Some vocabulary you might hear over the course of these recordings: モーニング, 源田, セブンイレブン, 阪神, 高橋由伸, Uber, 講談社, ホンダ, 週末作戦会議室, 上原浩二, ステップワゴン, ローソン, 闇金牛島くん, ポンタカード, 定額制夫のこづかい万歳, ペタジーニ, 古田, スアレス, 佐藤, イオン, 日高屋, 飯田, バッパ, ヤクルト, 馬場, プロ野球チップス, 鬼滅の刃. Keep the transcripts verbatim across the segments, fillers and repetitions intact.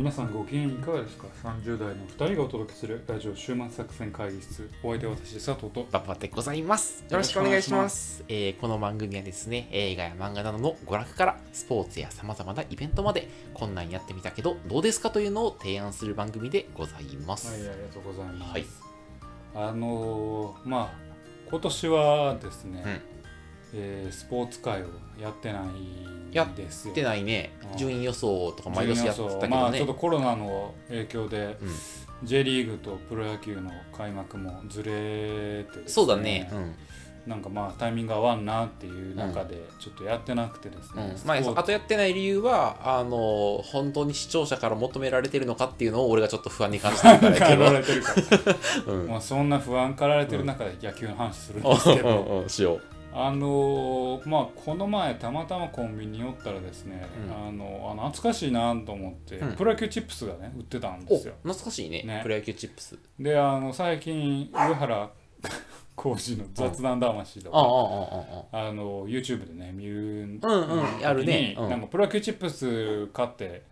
皆さんご機嫌いかがですか。さんじゅう代のふたりがお届けするラジオ週末作戦会議室、お相手は私佐藤とバッパでございます。よろしくお願いしま す, しします。えー、この番組はですね、映画や漫画などの娯楽からスポーツや様々なイベントまで、こんなんやってみたけどどうですかというのを提案する番組でございます。はい、ありがとうございます、はい。あのー、まあ今年はですね、うん、えー、スポーツ界をやってないんですよ。やってないね。順位予想とか毎年やってたけどね。まあ、ちょっとコロナの影響で、うん、J リーグとプロ野球の開幕もずれてですね、そうだね、うん、なんかまあタイミング合わんなっていう中でちょっとやってなくてですね、うん、まあ、あとやってない理由はあの本当に視聴者から求められてるのかっていうのを俺がちょっと不安に感じてるからやけどられてるから、うん、まあ、そんな不安かられてる中で野球の話するんですけど、うん、しよう。あのーまあ、この前たまたまコンビニ寄ったらですね、うん、あのあ懐かしいなと思って、うん、プロ野球チップスがね売ってたんですよ。懐かしい ね, ねプロ野球チップスで、あの最近上原浩二の雑談魂とか、うん、あの YouTube でね見る時に、うんうん、やるね、うん、なんかプロ野球チップス買って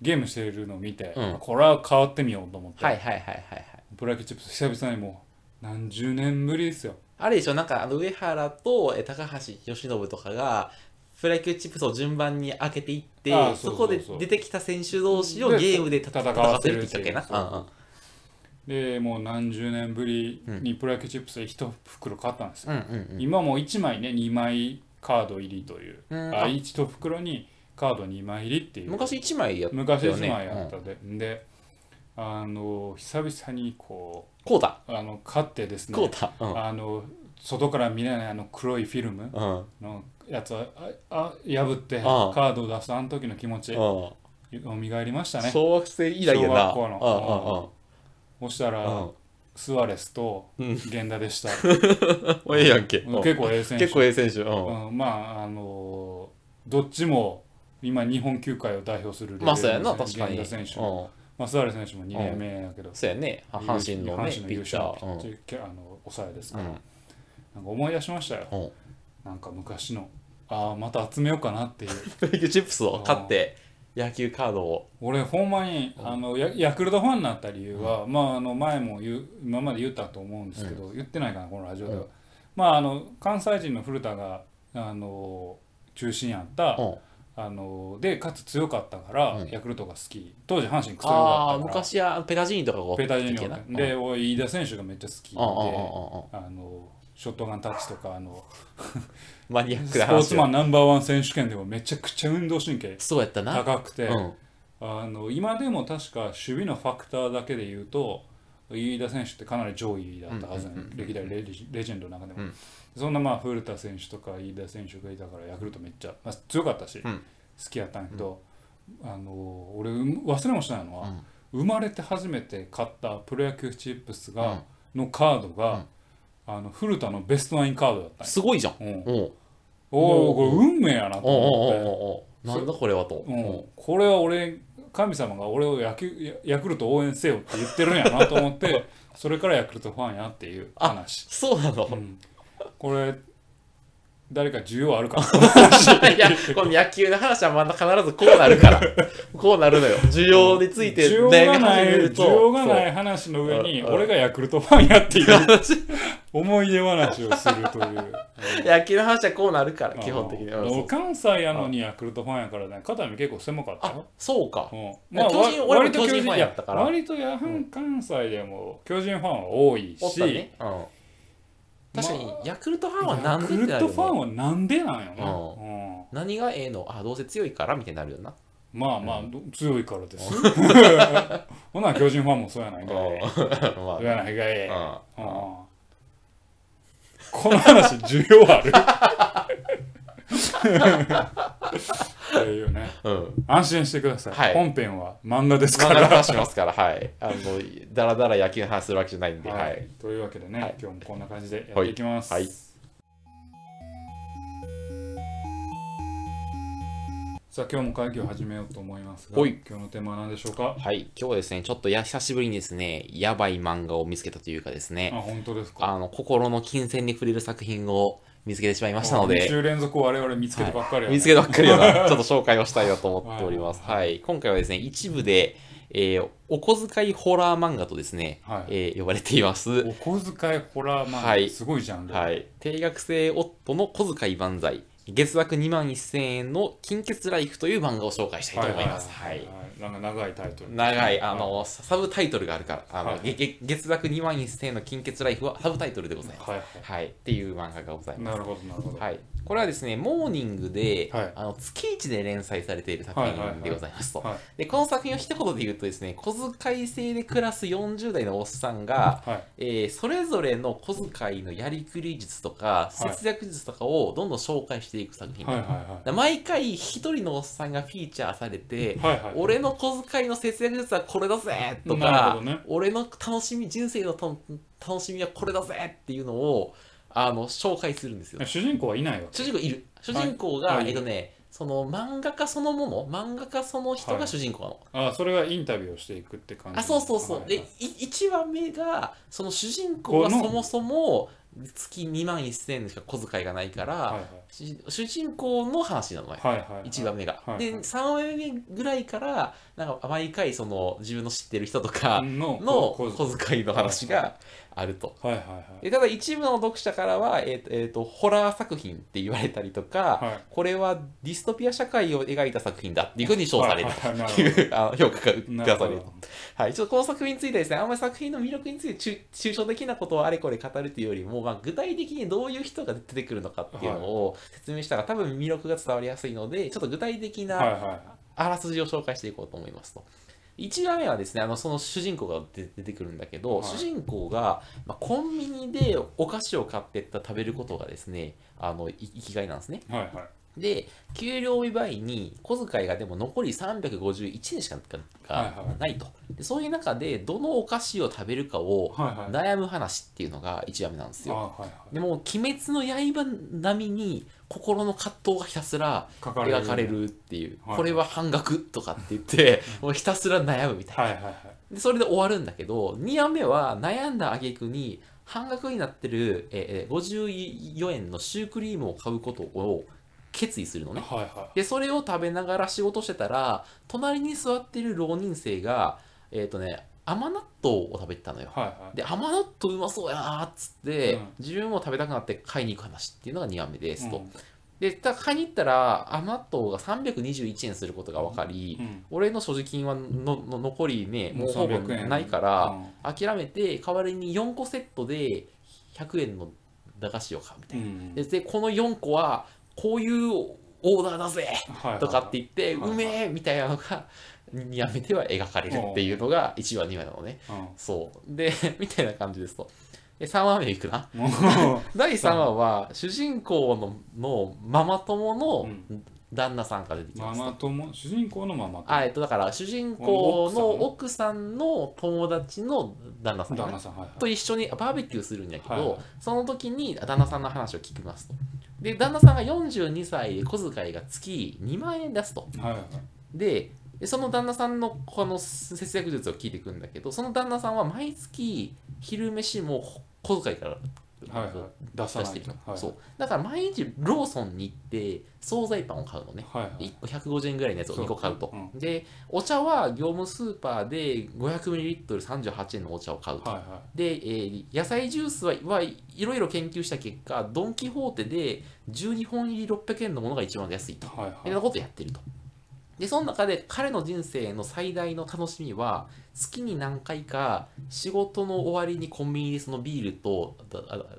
ゲームしてるのを見て、うん、これは変わってみようと思って、はいはいはいはいはい、プロ野球チップス久々にもう何十年ぶりですよ。あれでしょ、なんかあの上原と高橋由伸とかがプロ野球チップスを順番に開けていって、ああ、そうそうそう、そこで出てきた選手同士をゲームで戦わせるって言ったっけな、うんうん、でもう何十年ぶりにプロ野球チップス一袋買ったんですよ、うんうんうん、今もういちまいねにまいカード入りという、うん、あいち袋にカードにまい入りっていう、昔いちまいやったよね、昔いちまいやったで、うん、であの久々にこうこうだあの買ってですね、こうだ、うん、あの外から見れないあの黒いフィルムのやつを、うん、あ破ってカードを出すあの時の気持ちよみがえりましたね。小学生以来やな、小学校の、ああああ、そしたら、ああスアレスと源田でした、うん、ええやんけ、結構ええ選手、結構ええ選手、うんうん、まああのどっちも今日本球界を代表するレベルですね、まあ、確かに源田選手、ああまあ、スアレス選手もにねんめやけど、うん、そうやね、阪神のね、阪神の優勝のピッチャー、あの抑えですから、うん、なんか思い出しましたよ、うん、なんか昔の、ああまた集めようかなっていうプロ野球チップスを買って野球カードを、俺ほんまにあの ヤ, ヤクルトファンになった理由は、うん、まああの前も言う今まで言ったと思うんですけど、うん、言ってないかなこのラジオでは、うん、まああの関西人の古田があの中心やった、うん、あのでかつ強かったから、うん、ヤクルトが好き、当時阪神強かったから、あ昔はペタジーニとかがペタジーニとかで、うん、飯田選手がめっちゃ好きで、うん、あのショットガンタッチとかあのマニアックな話、スポーツマンナンバーワン選手権でもめちゃくちゃ運動神経高くて、うん、あの今でも確か守備のファクターだけで言うと飯田選手ってかなり上位だったはず、ね、うんうんうん、歴代 レ, レジェンドの中でも、うん、そんなまあ古田選手とか飯田選手がいたからヤクルトめっちゃ、まあ、強かったし、うん、好きやったんやけど、うん、あの俺忘れもしないのは、うん、生まれて初めて買ったプロ野球チップスが、うん、のカードが、うん、あの古田のベストナインカードだったんや。すごいじゃん、うん、おおこれ運命やなと思って、なんだこれはと、うん、これは俺神様が俺を野球ヤクルト応援せよって言ってるんやなと思ってそれからヤクルトファンやっていう話。あ、そうなの、うん、これ誰か需要あるかないやこの野球の話はまだ必ずこうなるからこうなるのよ、需要について悩み始めると需要がない話の上に俺がヤクルトファンやっていう思い出話をするという野球の話はこうなるから基本的に。関西やのにヤクルトファンやからね、肩身結構狭かったよ。あ、そうか、うん、まあ、巨人、俺も巨人ファンやったから割とや、うん、関西でも巨人ファンは多いし、ね、うん、確かにヤクルトファンはなんでってなるよね。ヤクルトファンはなんでなんよな、うんうん、何がええの、あ、どうせ強いからみたいになるよな。まあまあ、うん、強いからですほな巨人ファンもそうやないかいそうやないかい、うんうん、この話需要あるっていうね、うん、安心してください、はい、本編は漫画ですから漫画話しますから、はい、あのだらだら野球の話するわけじゃないんで、はいはい、というわけでね、はい、今日もこんな感じでやっていきます、はいはい、さあ今日も会議を始めようと思いますが、はい、今日のテーマは何でしょうか。はい、今日はですねちょっとや久しぶりにですねやばい漫画を見つけたというかですね、あ、本当ですか。あの心の金銭に触れる作品を見つけてしまいましたので、にしゅう連続を我々見つけてばっかりやな、はい、見つけてばっかりやなちょっと紹介をしたいなと思っております。はい、はい、今回はですね一部で、えー、お小遣いホラー漫画とですね、はい、えー、呼ばれています。お小遣いホラー漫画、はい、すごいジャンル。はい、定額制夫の小遣い万歳、月額にまんせんえんの金欠ライフという漫画を紹介したいと思います。はい。なんか長いタイトル。長い、あの、はい、サブタイトルがあるから、あの、はい、月, 月額にまんせんえんの金欠ライフはサブタイトルでございます。はい。はい、っていう漫画がございます。なるほど、なるほど。はい。これはですね、モーニングで、はい、あの月一で連載されている作品でございますと。で、この作品を一言で言うとですね、小遣い制で暮らすよんじゅうだいのおっさんが、はい、えー、それぞれの小遣いのやりくり術とか、はい、節約術とかをどんどん紹介していく作品。はいはいはい、毎回一人のおっさんがフィーチャーされて、はいはい、俺の小遣いの節約術はこれだぜとか、ね、俺の楽しみ、人生のた楽しみはこれだぜっていうのを、あの紹介するんですよ。主人公はいないわけ。主人公いる。主人公が、はい、えっとね、その漫画家そのもの、漫画家その人が主人公なの。はい、あ、それがインタビューをしていくって感じ。あ、そうそうそう。はい、で、いちわめがその主人公はそもそも月にまんせんえんしか小遣いがないから、はいはい、主人公の話なのよ、はいはい、いちわめが。はいはい、でさんわめぐらいからなんか毎回その自分の知ってる人とかの小遣いの話があると。はいはいはい、ただ一部の読者からは、えーと、えーと、ホラー作品って言われたりとか、はい、これはディストピア社会を描いた作品だっていうふうに称されるという評価が下されると。はい、ちょっとこの作品についてですね、あんまり作品の魅力について抽象的なことをあれこれ語るというよりも、まあ、具体的にどういう人が出てくるのかっていうのを説明したら、はい、多分魅力が伝わりやすいので、ちょっと具体的なあらすじを紹介していこうと思いますと。いちわめはですね、あのその主人公が出てくるんだけど、はい、主人公が、まあ、コンビニでお菓子を買ってった食べることがですね、あの生きがいなんですね。はいはい、で給料日前に小遣いがでも残りさんびゃくごじゅういちえんしかないと。でそういう中でどのお菓子を食べるかを悩む話っていうのがいちわめなんですよ。はいはい、でもう鬼滅の刃並みに心の葛藤がひたすら描かれるっていう、これは半額とかって言ってもうひたすら悩むみたいな。でそれで終わるんだけど、にわめは悩んだ挙句に半額になってるごじゅうよえんのシュークリームを買うことを決意するのね。はいはい、でそれを食べながら仕事してたら、隣に座ってる浪人生がえっとね甘納豆を食べてたのよ。はいはい、で甘納豆うまそうやなっつって、うん、自分も食べたくなって買いに行く話っていうのがにわめですと。うん、でた買いに行ったら甘納豆がさんびゃくにじゅういちえんすることが分かり、うんうん、俺の所持金はのの残りねもうほぼないから、うん、諦めて代わりによんこセットでひゃくえんの駄菓子を買うみたいな。うん、で, でこのよんこはこういうオーダーだぜとかって言ってうめえみたいなのがにわめでは描かれるっていうのがいちわにわなのね。うん、そうでみたいな感じですと。でさんわめいくなだいさんわは主人公 の, のママ友の旦那さんが出てきます。ママ友、主人公のママ友、あ、えっとだから主人公の奥さんの友達の旦那さん、ね、旦那さん、はいはい、と一緒にバーベキューするんだけど、はいはい、その時に旦那さんの話を聞きますと。で旦那さんがよんじゅうにさいで小遣いが月にまんえん出すと。はいはい、でその旦那さんのこの節約術を聞いていくんだけど、その旦那さんは毎月昼飯も小遣いから出してるの。はいはい、そうだから毎日ローソンに行って惣菜パンを買うのね。はいはい、いっこひゃくごじゅうえんぐらいのやつをにこ買うと。う、うん、でお茶は業務スーパーで ごひゃくミリリットルさんじゅうはちえんのお茶を買うと。はいはい、で、えー、野菜ジュースはいろいろ研究した結果、ドン・キホーテでじゅうにほんいりろっぴゃくえんのものが一番安いと。はいはい、そんなことやってると。でその中で彼の人生の最大の楽しみは、月に何回か仕事の終わりにコンビニでそのビールと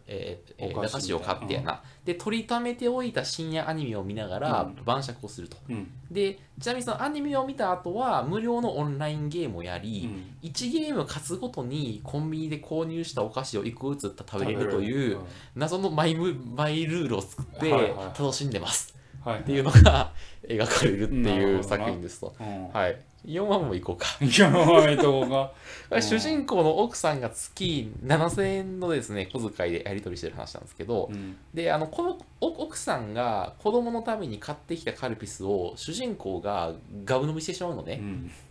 えー、駄菓子を買ってやな、うん、で取りためておいた深夜アニメを見ながら晩酌をすると。うん、でちなみにそのアニメを見た後は無料のオンラインゲームをやり、うん、いちゲーム勝つごとにコンビニで購入したお菓子をいっこずつ食べれるという謎のマイム、マイルールを作って楽しんでます。はいはいっていうのが描かれるっていう作品ですと。うん、はい、よんわもいこうか。よんわいこうか。うん、主人公の奥さんが月ななせんえんのですね小遣いでやり取りしてる話なんですけど、うん、であのこの奥さんが子供のために買ってきたカルピスを主人公がガブ飲みしてしまうのね。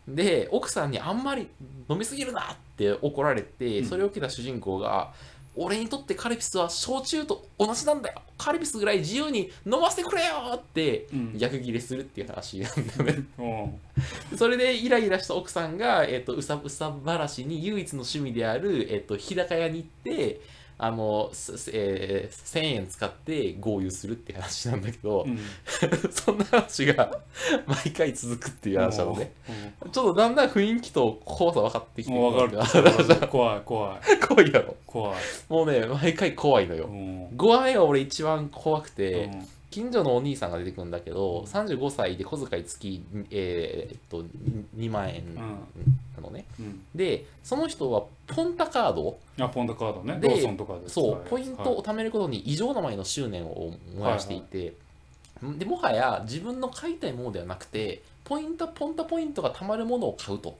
うん、で奥さんにあんまり飲みすぎるなって怒られて、それを受けた主人公が、うん俺にとってカルピスは焼酎と同じなんだよ、カルピスぐらい自由に飲ませてくれよって逆ギレするっていう話なんだね、うん、それでイライラした奥さんが、えー、とうさうさばらしに唯一の趣味である、えー、と日高屋に行ってあの、えー、せんえん使って豪遊するって話なんだけど、うん、そんな話が毎回続くっていう話なのね、うん、ちょっとだんだん雰囲気と怖さ分かってきてるんだけど、分かる怖い怖い怖いやろ怖い、もうね毎回怖いのよ、うん、ごわめが俺一番怖くて、うん、近所のお兄さんが出てくるんだけどさんじゅうごさいで小遣い月、えー、っとにまんえんなのね、うんうん、でその人はポンタカード、あポンタカードね、ローソンとかでそうポイントを貯めることに異常なまでの執念を燃やしていて、はいはい、でもはや自分の買いたいものではなくてポイントポンタポイントが貯まるものを買うと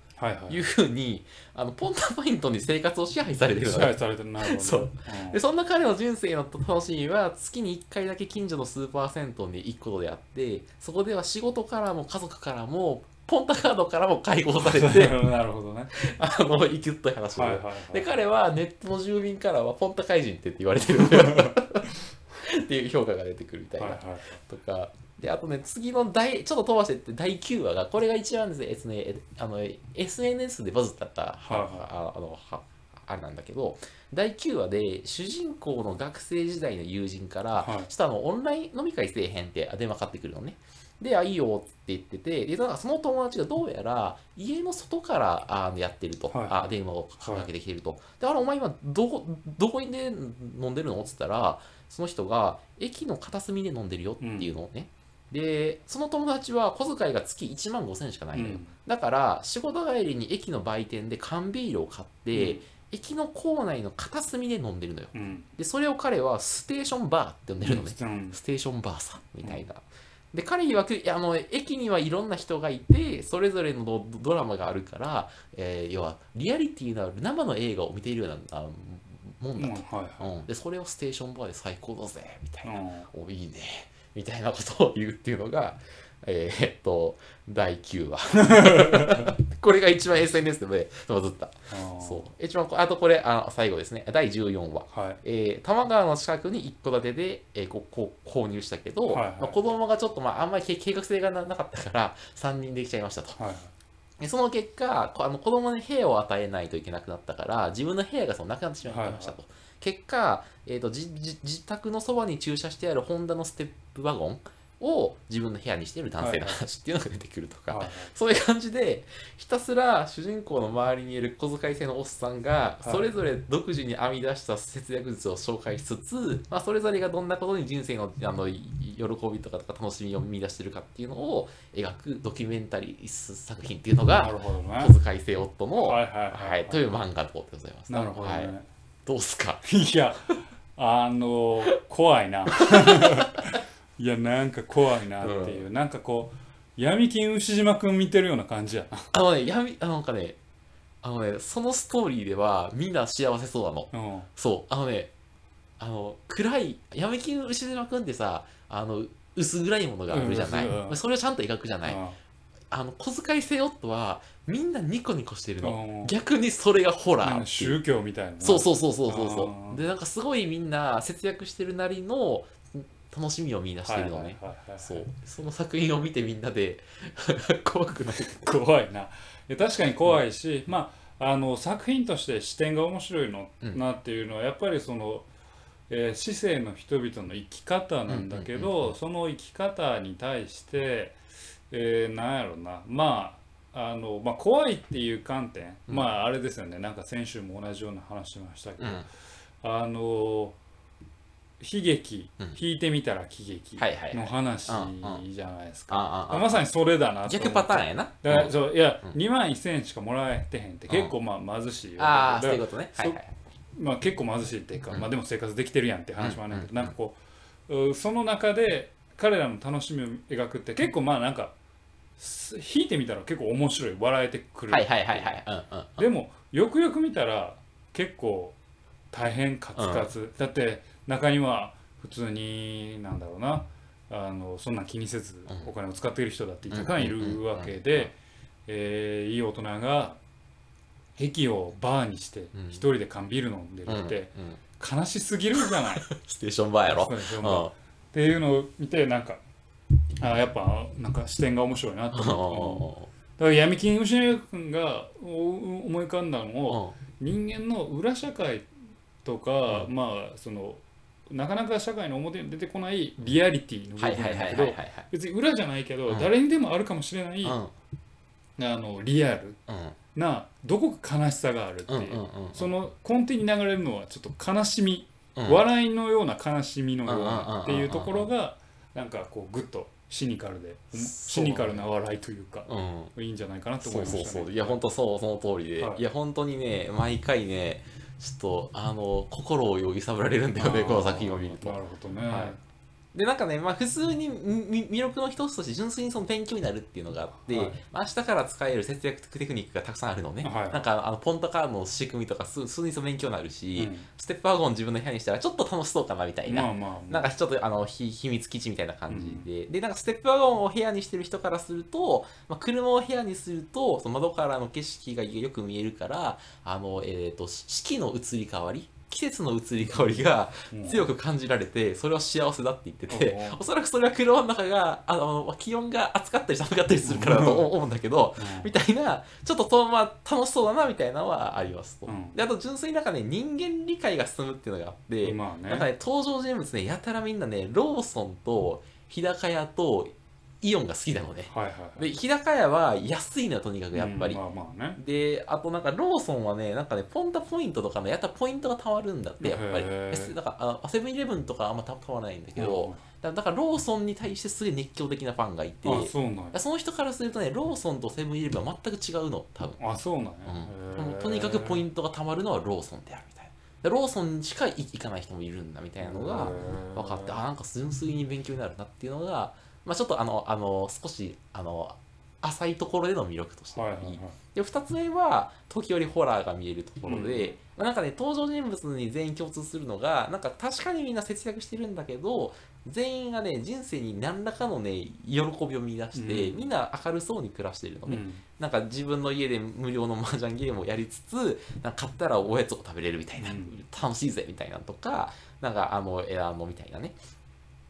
いうふうに、はいはい、あのポンタポイントに生活を支配されてるの、ね、支配されてるなるほど、そう、うん、でそんな彼の人生の楽しみは月にいっかいだけ近所のスーパー銭湯に行くことであって、そこでは仕事からも家族からもポンタカードからも解放されてなるほどねあの生きるという話で、はいはいはい、で彼はネットの住民からはポンタ怪人ってって言われてるっていう評価が出てくるみたいな、はいはい、とかで、あとね次の第ちょっと飛ばしてってだいきゅうわがこれが一番ですね、あの エスエヌエス でバズったった、はいはい、あのはあれなんだけど、だいきゅうわで主人公の学生時代の友人から、はい、ちょっとあのオンライン飲み会せえへんって電話かかってくるのね。で、あ、いいよって言ってて、でその友達がどうやら家の外からあやってると、はい、あ電話をかけてきてると、はい、で、あれお前今どこどこで飲んでるのって言ったら、その人が駅の片隅で飲んでるよっていうのをね、うん、でその友達は小遣いが月いちまんごせんしかないのよ、うん、だから仕事帰りに駅の売店で缶ビールを買って、うん、駅の構内の片隅で飲んでるのよ、うん、でそれを彼はステーションバーって呼んでるのね、うん、ステーションバーさんみたいな、うん、で彼曰くあの駅にはいろんな人がいてそれぞれの ド, ドラマがあるから、えー、要はリアリティのある生の映画を見ているようなあのもんだと、うんはいはいうん、でそれをステーションバーで最高だぜみたいな、うん、おいいねみたいなことを言うっていうのが、えー、っとだいきゅうわこれが一番 エスエヌエス でもねバズった。あそう一番、あとこれあの最後ですね、だいじゅうよんわ、はいえー、多摩川の近くに一戸建てで、えー、ここ購入したけど、はいはいまあ、子供がちょっと、まあ、あんまり計画性が な, なかったからさんにんできちゃいましたと、はいでその結果あの子供に部屋を与えないといけなくなったから自分の部屋がそのなくなってしまいましたと、はいはい、結果、えー、とじじ自宅のそばに駐車してあるホンダのステップワゴンを自分の部屋にしている男性の話っていうのが出てくるとか、はいはい、そういう感じでひたすら主人公の周りにいる小遣い制のおっさんがそれぞれ独自に編み出した節約術を紹介しつつ、まあ、それぞれがどんなことに人生 の, あの喜びとか楽しみを見出してるかっていうのを描くドキュメンタリー作品っていうのが小遣い制夫のという漫画のことでございます、ねなるほどねはい、どうすかいやあの怖いないやなんか怖いなっていう、うん、なんかこう闇金牛島くん見てるような感じやあのね闇あのなんかねあのねそのストーリーではみんな幸せそうなの、うん、そうあのねあの暗い闇金牛島くんってさあの薄暗いものがあるじゃない、うん、それをちゃんと描くじゃない、うん、あの小遣い制夫はみんなニコニコしてるの、うん、逆にそれがホラーって宗教みたいなそうそうそうそうそうそう、うん、でなんかすごいみんな節約してるなりの楽しみを見出してるのね。そう、その作品を見てみんなで怖くない怖いな。確かに怖いし、うん、まああの作品として視点が面白いの、うん、なっていうのはやっぱりその、えー、市政の人々の生き方なんだけど、うんうんうんうん、その生き方に対して、えー、なんやろな、まああのまあ怖いっていう観点、うん、まああれですよね。なんか先週も同じような話しましたけど、うん、あの。悲劇、うん、弾いてみたら喜劇の話じゃないですか。まさにそれだなと思って。逆パターンやな。だから、うん、そういや、うん、にまんせんえんしかもらえてへんって結構まあ貧しいよ、うん、ああそういうことね、はいはい、まあ、結構貧しいっていうか、うん、まあでも生活できてるやんって話もあるんだけど、うん、なんかこうその中で彼らの楽しみを描くって結構まあなんか弾いてみたら結構面白い、笑えてくるて、はいはいはいはい、うんうん、でもよくよく見たら結構大変カツカツ、うん、だって中には普通になんだろうな、あのそんな気にせずお金を使っている人だってたくさんいるわけで、えいい大人が壁をバーにして一人で缶ビール飲んでるって悲しすぎるじゃないステーションバーやろ、うん、っていうのを見てなんかあやっぱなんか視点が面白いなと思って、だから闇金吉野君が思い浮かんだのを、うん、人間の裏社会とか、うん、まあそのなかなか社会の表に出てこないリアリティの部分なんだけど別に裏じゃないけど、うん、誰にでもあるかもしれない、うん、あのリアルなどこか悲しさがあるっていう、うんうんうんうん、その根底に流れるのはちょっと悲しみ、うん、笑いのような悲しみのようなっていうところがなんかこうグッとシニカルでシニカルな笑いというか、うん、いいんじゃないかなと思いましたね。そうそうそういや本当そうその通りで、はい、いや本当にね毎回ねちょっとあの心をよぎさぶられるんだよねこの作品を見ると。なるほどね。はい、でなんかね、まあ、普通に魅力の一つとして純粋にその勉強になるっていうのがあって、はい、明日から使える節約テクニックがたくさんあるのね、はい、なんかあのポンタカードの仕組みとか普通にその勉強になるし、うん、ステップワゴン自分の部屋にしたらちょっと楽しそうかなみたいな、まあまあまあ、なんかちょっとあの秘密基地みたいな感じで、うん、でなんかステップワゴンを部屋にしてる人からすると、まあ、車を部屋にするとその窓からの景色がよく見えるからあの、えー、と四季の移り変わり季節の移り変わりが強く感じられて、それは幸せだって言ってて、おそらくそれは車の中があの気温が暑かったり寒かったりするからだと思うんだけど、みたいなちょっとと、まあ、楽しそうだなみたいなのはありますと。であと純粋になんかね人間理解が進むっていうのがあって、まあね、なんかね登場人物ねやたらみんなねローソンと日高屋とイオンが好きなのね、はいはいはい、で日高屋は安いのよとにかくやっぱり、うんまあまあね、であとなんかローソンはねなんかねポンタポイントとかのやったらポイントがたまるんだってやっぱりだからセブンイレブンとかあんまたまらないんだけど、うん、だからローソンに対してすげえ熱狂的なファンがいて、あ、そうなんや。その人からするとねローソンとセブンイレブンは全く違うの多分。あ、そうなんや、うん、とにかくポイントがたまるのはローソンであるみたいな、ローソンしか行かない人もいるんだみたいなのが分かって、あなんか純粋に勉強になるなっていうのがまあ、ちょっとあのあの少しあの浅いところでの魅力としてあり、はいはいはい、でふたつめは時折ホラーが見えるところで、うん、なんかね登場人物に全員共通するのがなんか確かにみんな節約してるんだけど全員がね人生に何らかのね喜びを見出して、うん、みんな明るそうに暮らしてるのね、うん、なんか自分の家で無料の麻雀ゲームをやりつつなんか買ったらおやつを食べれるみたいな、うん、楽しいぜみたいなとかなんかあのえあのみたいなね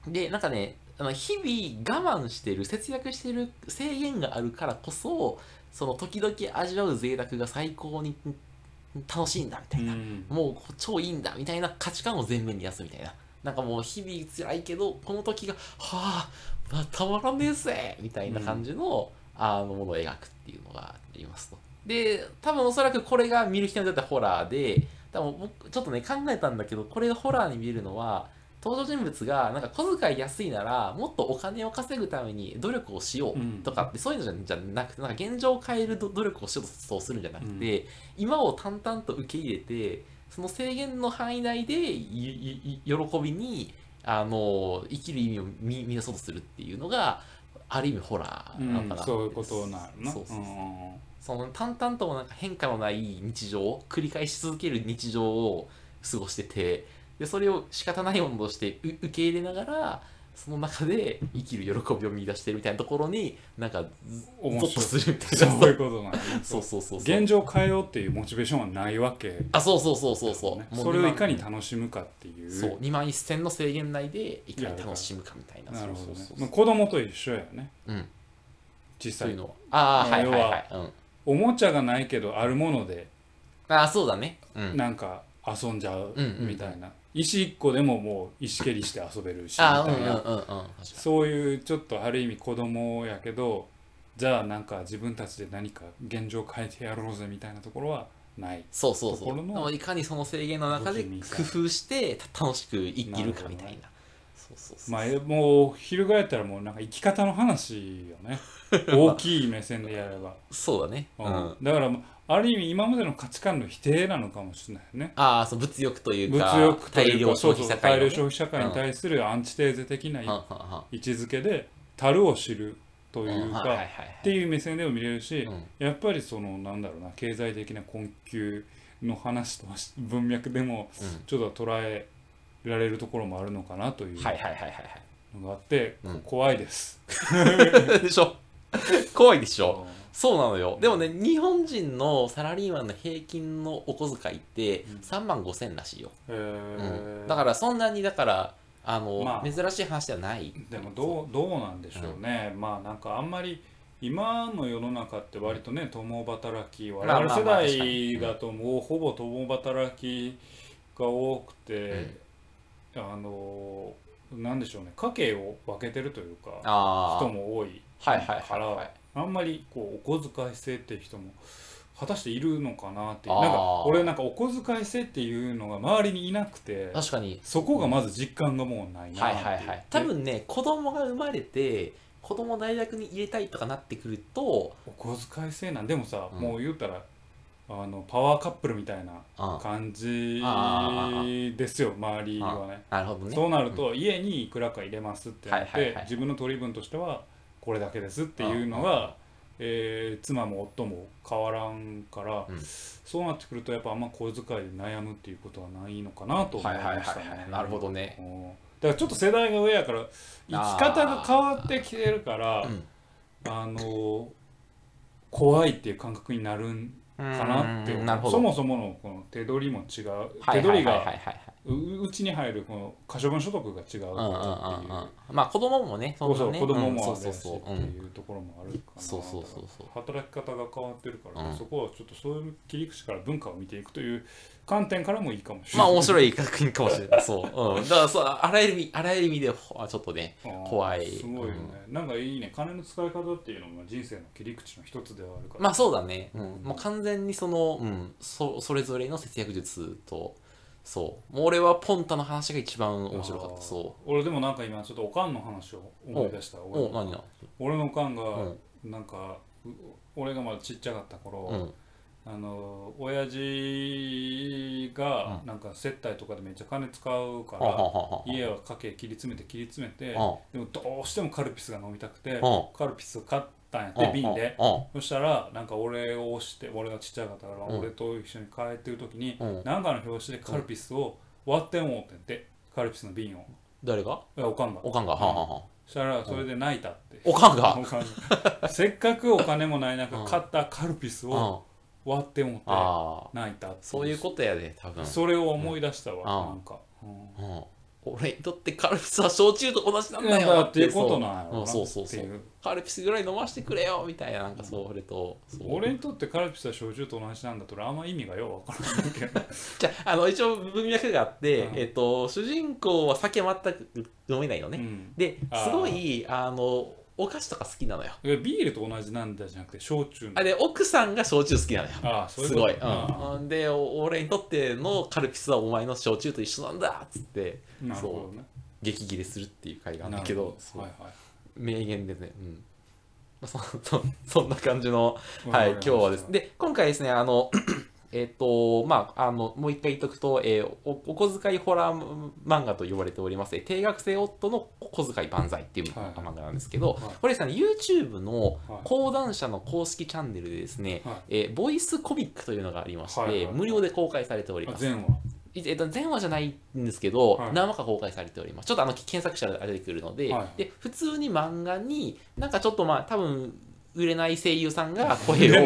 でなんかね日々我慢してる節約してる制限があるからこそその時々味わう贅沢が最高に楽しいんだみたいな、うん、もう超いいんだみたいな価値観を前面に出すみたいな、なんかもう日々辛いけどこの時がはあ、まあ、たまらねえぜみたいな感じの、うん、あのものを描くっていうのがありますと。で多分おそらくこれが見る人にとってはホラーで多分僕ちょっとね考えたんだけどこれがホラーに見えるのは登場人物がなんか小遣い安いならもっとお金を稼ぐために努力をしようとかって、うん、そういうのじゃなくてなんか現状を変える努力をしようとそうするんじゃなくて、うん、今を淡々と受け入れてその制限の範囲内で喜びにあの生きる意味を見出そうとするっていうのがある意味ホラーなのかな、うん、そういうことなのなそうそうそう、うん、その淡々となんか変化のない日常を繰り返し続ける日常を過ごしててでそれを仕方ないものとして受け入れながらその中で生きる喜びを見出してるみたいなところになんかゾッとするみたいなそういうことなんです。そうそうそうそう現状を変えようっていうモチベーションはないわけ、ね、あそうそうそうそうそうそれをいかに楽しむかっていうそうにまんせんの制限内でいかに楽しむかみたいななるほどねそうそうそう、まあ、子供と一緒やね、うん、実際のああはいはいはい、うん、おもちゃがないけどあるものであそうだね、うん、なんか遊んじゃうみたいな、うんうんうん石いっこでももう石蹴りして遊べるしみたいなそういうちょっとある意味子供やけどじゃあなんか自分たちで何か現状変えてやろうぜみたいなところはないそうそうそういかにその制限の中で工夫して楽しく生きるかみたいなそうそうそうまあもう翻ったらもうなんか生き方の話よね大きい目線でやれば、まあ、そうだね、うんうん、だからある意味今までの価値観の否定なのかもしれないね。ああ、そう物欲というか、物欲というか大量消費社会、ね、そうそう大量消費社会に対するアンチテーゼ的な、うん、位置づけで樽を知るというか、うんはいはいはい、っていう目線でも見れるし、うん、やっぱりそのなんだろうな経済的な困窮の話と文脈でもちょっと捉えられるところもあるのかなというのがあって怖いです。でしょ。怖いでしょ。そうなのよ。でもね、日本人のサラリーマンの平均のお小遣いってさんまんごせんらしいよ。へえ、うん、だからそんなにだからあの、まあ、珍しい話ではない。でもどう、どうなんでしょうね、うん、まあなんかあんまり今の世の中って割とね共働き、我々世代だともうほぼ共働きが多くて、うん、あのなんでしょうね、家計を分けてるというか人も多いからあんまりこうお小遣い制っていう人も果たしているのかなっていう、なんか俺なんかお小遣い制っていうのが周りにいなくて、確かにそこがまず実感がもうないなっていう。多分ね、子供が生まれて子供大学に入れたいとかなってくるとお小遣い制なんでもさ、うん、もう言うたらあのパワーカップルみたいな感じですよ、周りはね。なるほどね。そうなると、うん、家にいくらか入れますってなって、はいはいはい、自分の取り分としてはこれだけですっていうのが、えー、妻も夫も変わらんから、うん、そうなってくるとやっぱあんま小遣いで悩むっていうことはないのかなと思いましたね。なるほどね。だからちょっと世代が上やから生き方が変わってきてるから、うん、あの怖いっていう感覚になるんかなって。なるほど。そもそも の, この手取りも違う、手取りがうちに入るこの可処分所得が違うっていう、うんうんうんうん、まあ子供もね、そんなね、そうそう子供もあるしっていうところもあるかな。そうそうそうそう、働き方が変わってるから、ね、うん、そこはちょっとそういう切り口から文化を見ていくという観点からもいいかもしれない。まあ面白い確認かもしれない。そう、うん、だからそうあらゆる意味あらゆる意味でちょっとね怖い。すごいよね、うん。なんかいいね、金の使い方っていうのも人生の切り口の一つではあるから。まあそうだね。うん、もう完全にその、うん、そ, それぞれの節約術と。そう、もう俺はポンタの話が一番面白かった。そう。俺でもなんか今ちょっとおかんの話を思い出した。お、何だ。俺のおかんがなんか、うん、俺がまだちっちゃかった頃、うん、あの親父がなんか接待とかでめっちゃ金使うから、うん、家は家計切り詰めて切り詰めて、うん、でもどうしてもカルピスが飲みたくて、うん、カルピス買ってで瓶で、そしたらなんか俺を押して、俺がちっちゃかったから、うん、俺と一緒に帰ってる時に、うん、なんかの表紙でカルピスを割ってもうって言って、カルピスの瓶を誰が？おかんが。おかんが。はんはんはん。そしたらそれで泣いたって。おかんが。おかんが。せっかくお金もない中買ったカルピスを割ってもって泣いたって、うんうん。そういうことやで、ね、多分。それを思い出したわ、うん、なんか。うんうん、俺にとってカルピスは焼酎と同じなんだよっていうことなの。そうそうそう、カルピスぐらい飲ましてくれよみたいな、なんかそれとそう俺にとってカルピスは焼酎と同じなんだとあんま意味がよく分からないけどじゃあ、あの一応文脈があって、うん、えっと主人公は酒全く飲めないのね、うん、ですごいあのお菓子とか好きなのよ。ビールと同じなんだじゃなくて焼酎の。あ、で奥さんが焼酎好きなのよ。ああ、そういうこと。すごい、うん、で俺にとってのカルピスはお前の焼酎と一緒なんだっつって、ね、そう激切れするっていう回があるんだけど、そう、はいはい、名言でね、うん、そ, そ, そんな感じのはい今日はです。で今回ですね、あのえっ、ー、とまああのもう一回言っとくと、えー、お, お小遣いホラー漫画と呼ばれております、えー、定額制夫の小遣い万歳っていう漫画なんですけど、はいはい、これですね YouTube の講談社の公式チャンネルでですね、はいえー、ボイスコミックというのがありまして、はいはいはい、無料で公開されております。前話、えー、と前話じゃないんですけど、はい、何話か公開されております。ちょっとあの検索者が出てくるの で,、はい、で普通に漫画になんかちょっとまあ多分売れない声優さんが声を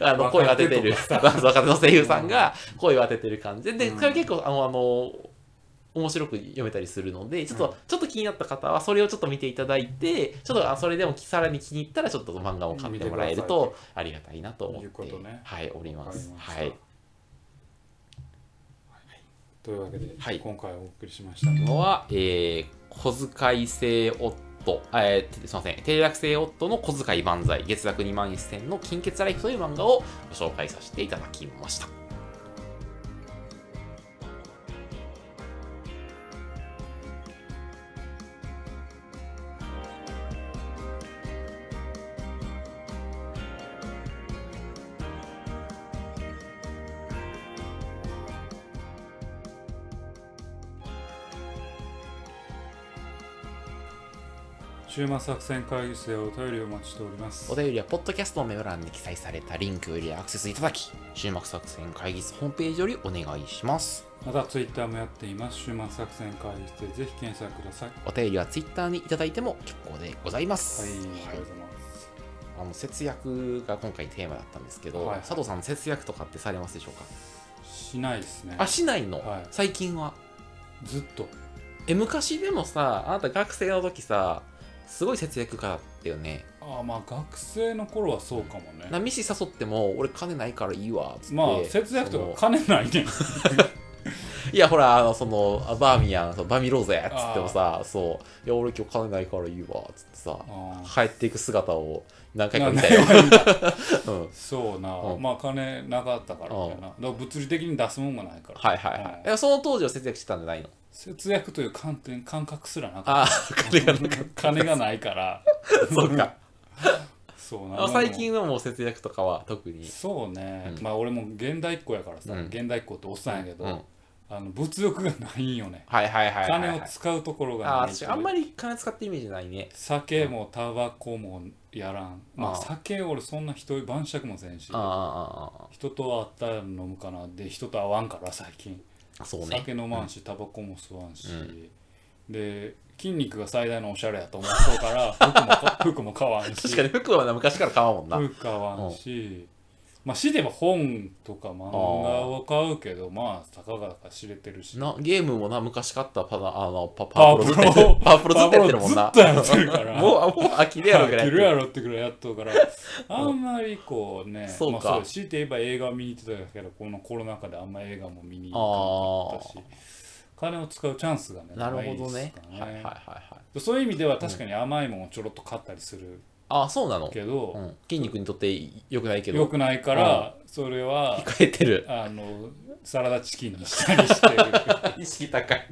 あの声を当ててる若手の声優さんが声を当ててる感じで、これ結構あのあの面白く読めたりするので、ちょっとちょっと気になった方はそれをちょっと見ていただいて、ちょっとそれでもさらに気に入ったらちょっと漫画を買ってもらえるとありがたいなと思ってはいおります。はい。というわけで今回お送りしましたのは、えー、小遣い制夫。えー、すみません、定額制夫の小遣い万歳月額にまんせんえんの金欠ライフという漫画をご紹介させていただきました。週末作戦会議室でお便りをお待ちしております。お便りはポッドキャストのメモ欄に記載されたリンクよりアクセスいただき、週末作戦会議室ホームページよりお願いします。またツイッターもやっています。週末作戦会議室でぜひ検索ください。お便りはツイッターにいただいても結構でございます。はい、はい、ありがとうございます。あの節約が今回テーマだったんですけど、はい、佐藤さん節約とかってされますでしょうか？しないですね。あ、しないの、はい、最近はずっと。え、昔でもさ、あなた学生の時さすごい節約家だったよね。ああ、まあ学生の頃はそうかもね。な、飯誘っても俺金ないからいいわっつって、まあ節約とか金ないねいやほら、あのそのバーミヤンそのバミローゼっつってもさ、そういや俺今日金ないからいいわっつってさ帰っていく姿を何回か見たよ、うん、そうな、うん、まあ金なかったからみたいな、うん、だから物理的に出すもんがないから、はいはいはい、うん、いやその当時は節約してたんじゃないの？節約という観点感覚すらなかった。あ、金がなかった金がないからそうかそうな。最近はもう節約とかは特にそうね、うん、まあ俺も現代っ子やからさ、うん、現代っ子っておっさんやけど、うんうん、あの物欲がないよね。はいはいはい、はい、金を使うところがない。あ、私あんまり金使ってイメージないね。酒もタバコもやらん、まあ、酒俺そんな人晩酌もせんし、あ人と会ったら飲むかなで、人と会わんから最近。そうね、酒飲まんしタバコも吸わんし、うん、で筋肉が最大のおしゃれやと思うから服も買わんし確かに服は昔から買わんもんな。服買わんし、うん、まあ、知れば本とか漫画は買うけど、あまあたかが知れてるしな。ゲームもな、昔買ったパあの パ, パワープロずっとやってるもんな。ずっとやってるからもう飽きるやろぐらい飽きるやろってぐらいやっとるからあんまりこうね、そうか、まあ、そう強いて言えば映画を見に行ってたけど、このコロナ禍であんまり映画も見に行かなかったし、金を使うチャンスがね。なるほどね、はいはいはいはい、そういう意味では確かに甘いものをちょろっと買ったりする、うん、ああそうなのけど、うん、筋肉にとって良くないけど良くないから、うん、それは控えてる。あのサラダチキンにしたりしてる意識高い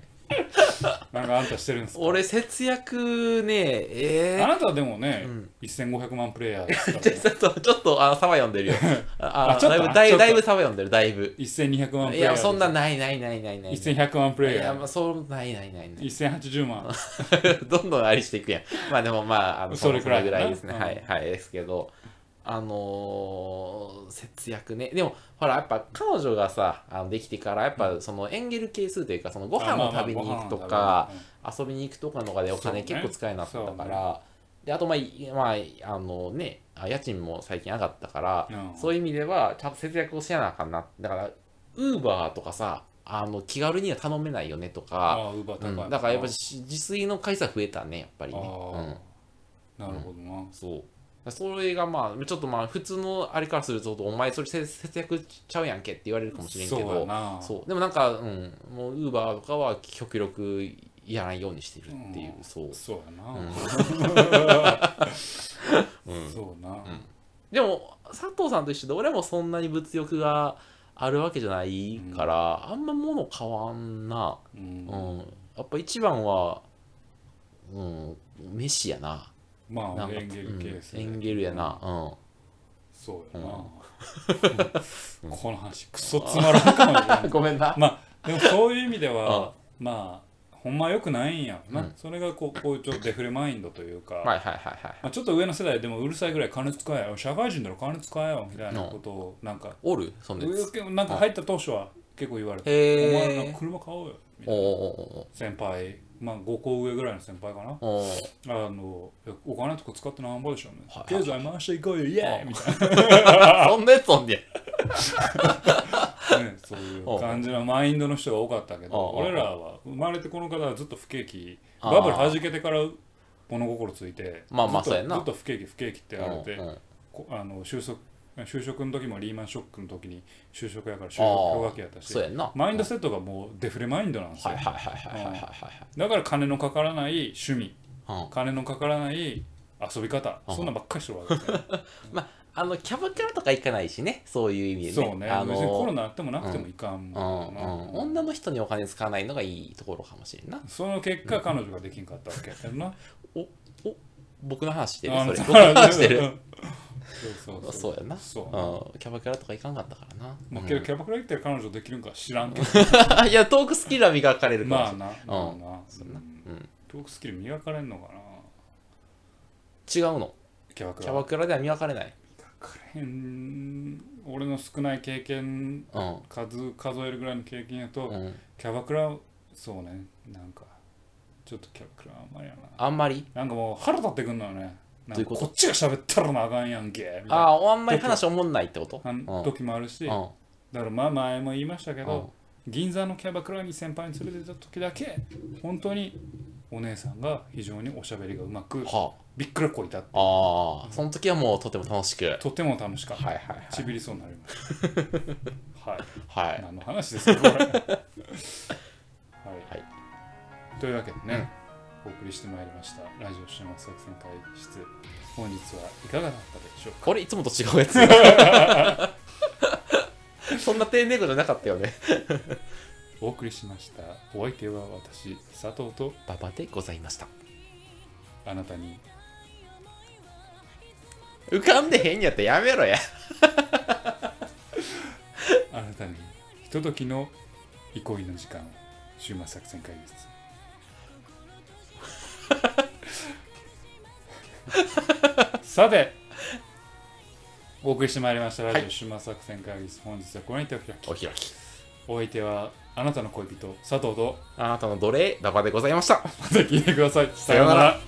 なんかあんたしてるんですか？俺節約ねえー、あなたはでもね、うん、せんごひゃくまんプレイヤーですから、ね、ちょっとちょっとあのサバ読んでるよああちょっとだいぶだいぶサバ読んでる。だいぶせんにひゃくまんプレイヤー。いやそんなないないないないない。せんひゃくまんプレイヤー。いやまあそうないないないない。せんはちじゅうまんどんどんありしていくやん。まあでもまあ、あのそれくらいですね。はいはいですけど、あのー、節約ね。でもほらやっぱ彼女がさあのできてからやっぱそのエンゲル係数というか、そのご飯を食べに行くとか遊びに行くとかのがでお金結構使えなかったから、であとまあ、まあ、あのね家賃も最近上がったから、うん、そういう意味ではちゃんと節約をしやなあかんな。だからウーバーとかさあの気軽には頼めないよねとか、うん、だからやっぱ自炊の回数は増えたねやっぱりね、うん、なるほどな、うん、そうそれがまあちょっとまあ普通のあれからするとお前それ節約ちゃうやんけって言われるかもしれんけど、そうな、そうでもなんか、うん、もう Uber とかは極力やらないようにしてるっていう、うん、そうそうやな、うんうん、そうな、うん、でも佐藤さんと一緒で俺もそんなに物欲があるわけじゃないから、うん、あんま物変わんな、うんうん、やっぱ一番は、うん、飯やな。まあエンゲル系ですね、うん、エンゲルやな、うん、そうやな、うん、この話クソつまらんかもしれないごめんな。まあでもそういう意味ではまあほんま良くないんやな、うん、それがこうこうちょっとデフレマインドというか、はいはいはいはい、まあ、ちょっと上の世代でもうるさいぐらい金使えよ、社会人だろ金使えよみたいなことをなんか、うん、おるそんな、なんか入った当初は結構言われて、お前なんか車買おうよみたいな、おおお先輩、まあごこ上ぐらいの先輩かな、おあのお金とか使ってなんぼでしょうね、はいはい、経済回していこうよイエーイみたいなそんなやつおんねんね、そういう感じのマインドの人が多かったけど、俺らは生まれてこの方はずっと不景気、バブルはじけてから物心ついて、まあまあそうやな、ずっと不景気不景気って言われて、あの収束就職の時もリーマンショックの時に就職やから就職氷河期やったし、そうやな、マインドセットがもうデフレマインドなんですよ。だから金のかからない趣味、うん、金のかからない遊び方、うん、そんなばっかりしてるわけですよ、うん、まああのキャバクラとか行かないしね、そういう意味でね、そうね、あのー、別にコロナあってもなくてもいかんもんな、うんうんうん、女の人にお金使わないのがいいところかもしれんな。その結果彼女ができんかったわけやけどなおお僕の話してるそれ僕の話してるそうそうそうそうやな、そう、うん、キャバクラとか行かんかったからな、まあ、けどキャバクラ行ったら彼女できるんか知らんけどいやトークスキルは磨かれるかもしれない、まあな、うん、まあな、そんな、うん、トークスキル磨かれんのかな。違うのキャバクラ、キャバクラでは磨かれない、磨かれん。俺の少ない経験、うん、数数えるぐらいの経験やと、うん、キャバクラそうね、なんかちょっとキャバクラあんまりやな、あんまりなんかもう腹立ってくんのよね。ということ。こっちが喋ったらなあかんやんけみたいな。ああ、あんまり話おもんないってこと時もあるし、うん、だからまあ前も言いましたけど、うん、銀座のキャバクラに先輩に連れてた時だけ本当にお姉さんが非常におしゃべりがうまく、はあ、びっくらこいたって。ああ、うん、その時はもうとても楽しくとても楽しかった、はいはいはい、ちびりそうになりましたはい、はい、何の話ですかこれはい、はい、というわけでね、うん、お送りしてまいりましたラジオ週末作戦会議室、本日はいかがだったでしょうか。これいつもと違うやつそんな丁寧語じゃなかったよねお送りしました。お相手は私佐藤と馬場でございました。あなたに浮かんでへんやったらやめろやあなたにひとときの憩いの時間、週末作戦会議室さてお送りしてまいりましたラジオ週末作戦会議室、本日はこれにてお開き。お開き。お相手はあなたの恋人佐藤とあなたの奴隷馬場でございました。また聞いてください。さようなら。